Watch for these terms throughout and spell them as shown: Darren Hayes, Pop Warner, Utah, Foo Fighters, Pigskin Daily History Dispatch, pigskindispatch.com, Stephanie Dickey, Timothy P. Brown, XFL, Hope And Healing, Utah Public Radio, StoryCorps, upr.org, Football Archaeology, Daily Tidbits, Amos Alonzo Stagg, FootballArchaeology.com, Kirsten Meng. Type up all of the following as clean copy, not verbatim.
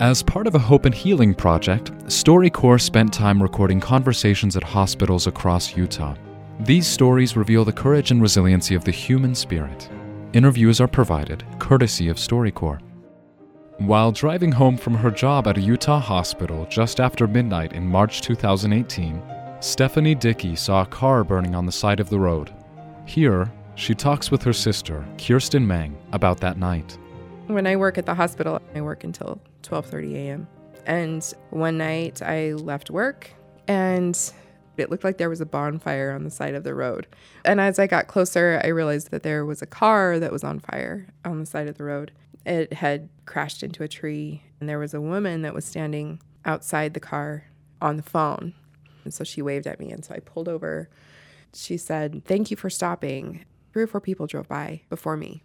As part of a hope and healing project, StoryCorps spent time recording conversations at hospitals across Utah. These stories reveal the courage and resiliency of the human spirit. Interviews are provided, courtesy of StoryCorps. While driving home from her job at a Utah hospital just after midnight in March 2018, Stephanie Dickey saw a car burning on the side of the road. Here, she talks with her sister, Kirsten Meng, about that night. When I work at the hospital, I work until 12:30 a.m. And one night I left work and it looked like there was a bonfire on the side of the road. And as I got closer, I realized that there was a car that was on fire on the side of the road. It had crashed into a tree, and there was a woman that was standing outside the car on the phone. And so she waved at me, and so I pulled over. She said, "Thank you for stopping." 3 or 4 people drove by before me.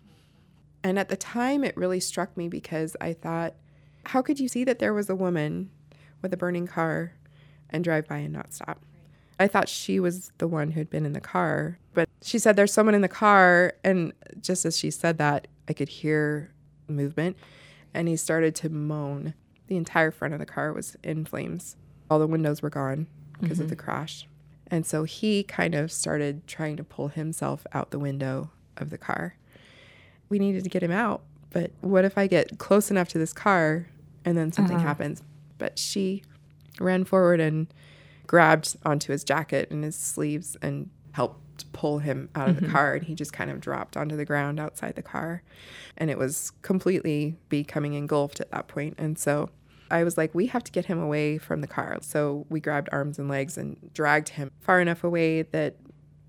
And at the time, it really struck me because I thought, how could you see that there was a woman with a burning car and drive by and not stop? I thought she was the one who'd been in the car, but she said, "There's someone in the car." And just as she said that, I could hear movement, and he started to moan. The entire front of the car was in flames. All the windows were gone because of the crash. And so he kind of started trying to pull himself out the window of the car. We needed to get him out, but what if I get close enough to this car and then something happens? But she ran forward and grabbed onto his jacket and his sleeves and helped pull him out of the car, and he just kind of dropped onto the ground outside the car, and it was completely becoming engulfed at that point. And so I was like, we have to get him away from the car. So we grabbed arms and legs and dragged him far enough away that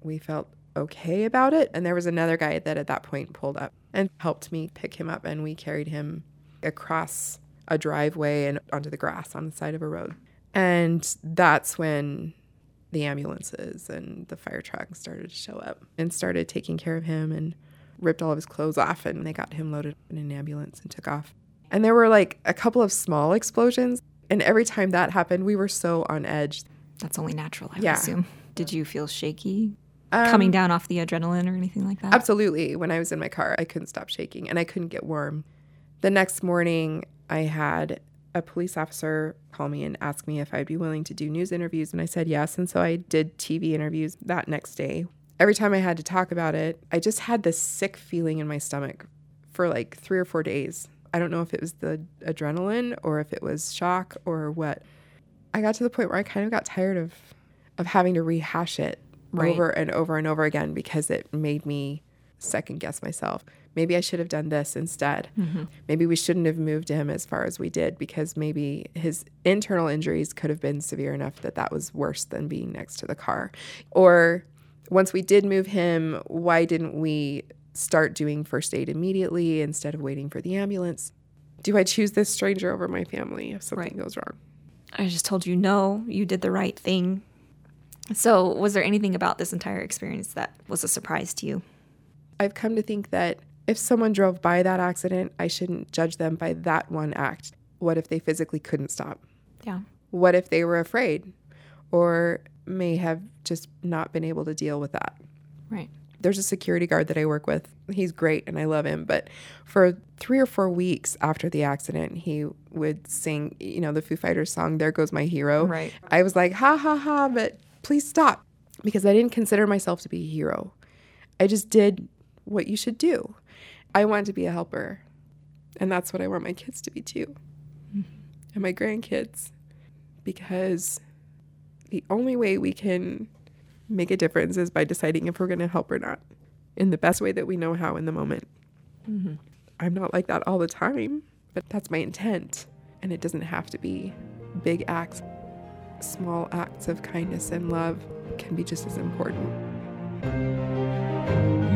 we felt okay about it. And there was another guy that at that point pulled up and helped me pick him up, and we carried him across a driveway and onto the grass on the side of a road. And that's when the ambulances and the fire truck started to show up and started taking care of him and ripped all of his clothes off, and they got him loaded in an ambulance and took off. And there were like a couple of small explosions, and every time that happened, we were so on edge. That's only natural, I would assume. Did you feel shaky coming down off the adrenaline or anything like that? Absolutely. When I was in my car, I couldn't stop shaking, and I couldn't get warm. The next morning, I had a police officer called me and asked me if I'd be willing to do news interviews, and I said yes, and so I did TV interviews that next day. Every time I had to talk about it, I just had this sick feeling in my stomach for like 3 or 4 days. I don't know if it was the adrenaline or if it was shock or what. I got to the point where I kind of got tired of having to rehash it over and over and over again, because it made me second guess myself. Maybe I should have done this instead. Maybe we shouldn't have moved him as far as we did, because maybe his internal injuries could have been severe enough that that was worse than being next to the car. Or once we did move him, why didn't we start doing first aid immediately instead of waiting for the ambulance? Do I choose this stranger over my family if something goes wrong? I just told you no, you did the right thing. So was there anything about this entire experience that was a surprise to you? I've come to think that if someone drove by that accident, I shouldn't judge them by that one act. What if they physically couldn't stop? Yeah. What if they were afraid or may have just not been able to deal with that? Right. There's a security guard that I work with. He's great and I love him. But for 3 or 4 weeks after the accident, he would sing, you know, the Foo Fighters song, "There Goes My Hero." Right. I was like, ha, ha, ha, but please stop. Because I didn't consider myself to be a hero. I just did what you should do. I want to be a helper, and that's what I want my kids to be too, and my grandkids, because the only way we can make a difference is by deciding if we're going to help or not in the best way that we know how in the moment. I'm not like that all the time, but that's my intent, and it doesn't have to be big acts. Small acts of kindness and love can be just as important.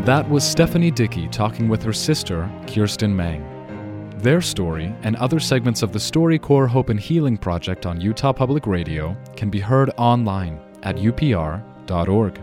That was Stephanie Dickey talking with her sister, Kirsten Meng. Their story and other segments of the StoryCorps Hope and Healing Project on Utah Public Radio can be heard online at upr.org.